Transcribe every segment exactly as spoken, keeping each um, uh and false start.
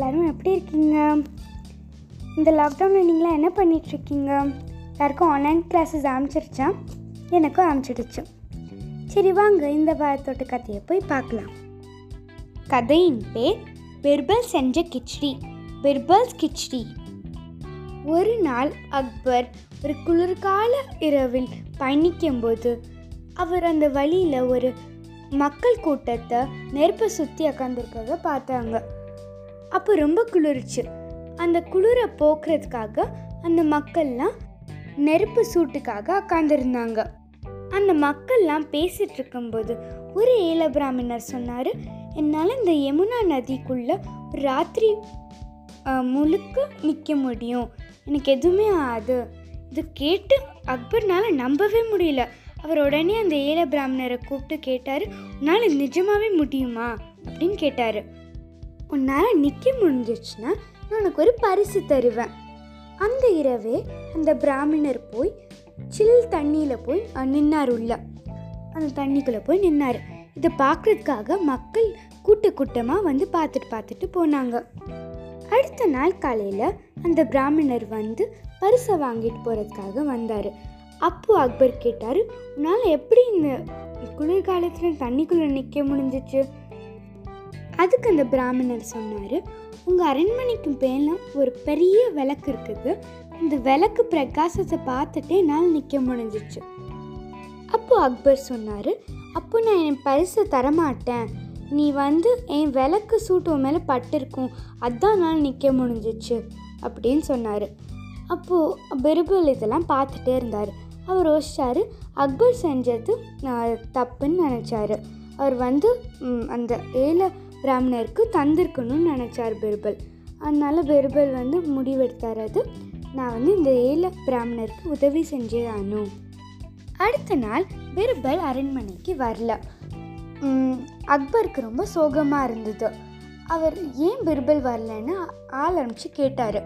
எல்லோரும் எப்படி இருக்கீங்க? இந்த லாக்டவுனில் நீங்களாம் என்ன பண்ணிகிட்ருக்கீங்க? எல்லாருக்கும் ஆன்லைன் கிளாஸஸ் ஆரம்பிச்சிருச்சா? எனக்கும் ஆரம்பிச்சிடுச்சு. சரி வாங்க இந்த வாரத்தோட்ட கதையை போய் பார்க்கலாம். கதையின் பேர் பிர்பல் செஞ்ச கிச்சடி, பிர்பல்ஸ் கிச்சடி. ஒரு நாள் அக்பர் ஒரு குளிர்கால இரவில் பயணிக்கும்போது அவர் அந்த வழியில் ஒரு மக்கள் கூட்டத்தை நெருப்பை சுற்றி உக்காந்துருக்காக பார்த்தாங்க. அப்போ ரொம்ப குளிர்ச்சு. அந்த குளிரை போக்குறதுக்காக அந்த மக்கள்லாம் நெருப்பு சூட்டுக்காக உக்காந்துருந்தாங்க. அந்த மக்கள்லாம் பேசிகிட்டு இருக்கும்போது ஒரு ஏல பிராமணர் சொன்னார், என்னால் இந்த யமுனா நதிக்குள்ளே ராத்திரி முழுக்க நிற்க முடியும், எனக்கு எதுவுமே ஆகாது. இது கேட்டு அக்பர்னால் நம்பவே முடியல. அவர் உடனே அந்த ஏல பிராமணரை கூப்பிட்டு கேட்டார், உன்னால் நிஜமாகவே முடியுமா அப்படின்னு கேட்டார். உன்னால் நிற்க முடிஞ்சிச்சுன்னா நான் உனக்கு ஒரு பரிசு தருவேன். அந்த இரவே அந்த பிராமணர் போய் சில் தண்ணியில் போய் நின்னார். உள்ள அந்த தண்ணிக்குள்ளே போய் நின்னார். இதை பார்க்குறதுக்காக மக்கள் கூட்ட கூட்டமாக வந்து பார்த்துட்டு பார்த்துட்டு போனாங்க. அடுத்த நாள் காலையில் அந்த பிராமணர் வந்து பரிசை வாங்கிட்டு போகிறதுக்காக வந்தார். அப்போது அக்பர் கேட்டார், உன்னால் எப்படி இந்த குளிர்காலத்தில் தண்ணிக்குள்ளே நிற்க முடிஞ்சிச்சு? அதுக்கு அந்த பிராமணர் சொன்னார், உங்கள் அரண்மனைக்கு மேலே ஒரு பெரிய விளக்கு இருக்குது, அந்த விளக்கு பிரகாசத்தை பார்த்துட்டு என்னால் நிற்க முடிஞ்சிச்சு. அப்போது அக்பர் சொன்னார், அப்போ நான் என் பரிசை தரமாட்டேன், நீ வந்து என் விளக்கு சூட்டு மேலே பட்டிருக்கும், அதுதான் நான் நிற்க முடிஞ்சிச்சு அப்படின்னு சொன்னார். அப்போது பிர்பல் இதெல்லாம் பார்த்துட்டே இருந்தார். அவர் யோசிச்சார், அக்பர் செஞ்சது தப்புன்னு நினச்சார். அவர் வந்து அந்த ஏழை பிராமணருக்கு தந்திருக்கணும்னு நினச்சார் பிர்பல். அதனால் பிர்பல் வந்து முடிவெடுத்தார், அது நான் வந்து இந்த ஏழை பிராமணருக்கு உதவி செஞ்சே ஆனும். அடுத்த நாள் பிர்பல் அரண்மனைக்கு வரல. அக்பருக்கு ரொம்ப சோகமாக இருந்தது. அவர் ஏன் பிர்பல் வரலன்னு ஆரம்பித்து கேட்டார்.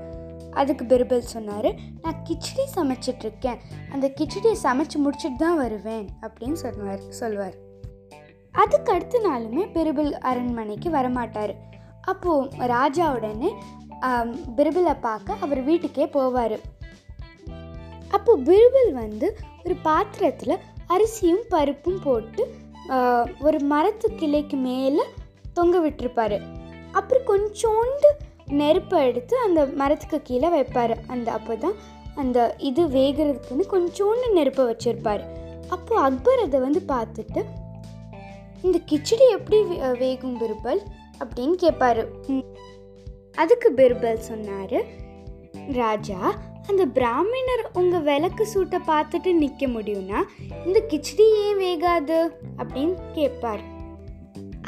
அதுக்கு பிர்பல் சொன்னார், நான் கிச்சடி சமைச்சிட்ருக்கேன், அந்த கிச்சடியை சமைச்சு முடிச்சுட்டு தான் வருவேன் அப்படின்னு சொன்னார் சொல்வார். அதுக்கு அடுத்த நாளுமே பிர்பல் அரண்மனைக்கு வரமாட்டார். அப்போது ராஜா உடனே பிர்பலை பார்க்க அவர் வீட்டுக்கே போவார். அப்போது பிர்பல் வந்து ஒரு பாத்திரத்தில் அரிசியும் பருப்பும் போட்டு ஒரு மரத்து கிளைக்கு மேலே தொங்க விட்டுருப்பார். அப்புறம் கொஞ்சோண்டு நெருப்பை எடுத்து அந்த மரத்துக்கு கீழே வைப்பார். அந்த அப்போ தான் அந்த இது வேகிறதுக்குன்னு கொஞ்சோண்டு நெருப்பை வச்சுருப்பார். அப்போது அக்பர் அதை வந்து பார்த்துட்டு, இந்த கிச்சடி எப்படி வேகும் பிர்பல் அப்படின்னு கேட்பார். அதுக்கு பிர்பல் சொன்னார், ராஜா, அந்த பிராமணர் உங்கள் விளக்கு சூட்டை பார்த்துட்டு நிற்க முடியும்னா இந்த கிச்சடி ஏன் வேகாது அப்படின்னு கேட்பார்.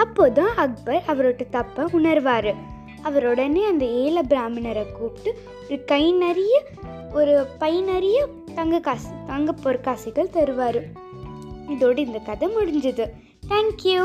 அப்போதான் அக்பர் அவரோட தப்பை உணர்வார். அவர் உடனே அந்த ஏழை பிராமணரை கூப்பிட்டு ஒரு கை நிறைய ஒரு பை நிறைய தங்க காசு தங்க பொற்காசுகள் தருவார். இதோடு இந்த கதை முடிஞ்சது. தேங்க்யூ.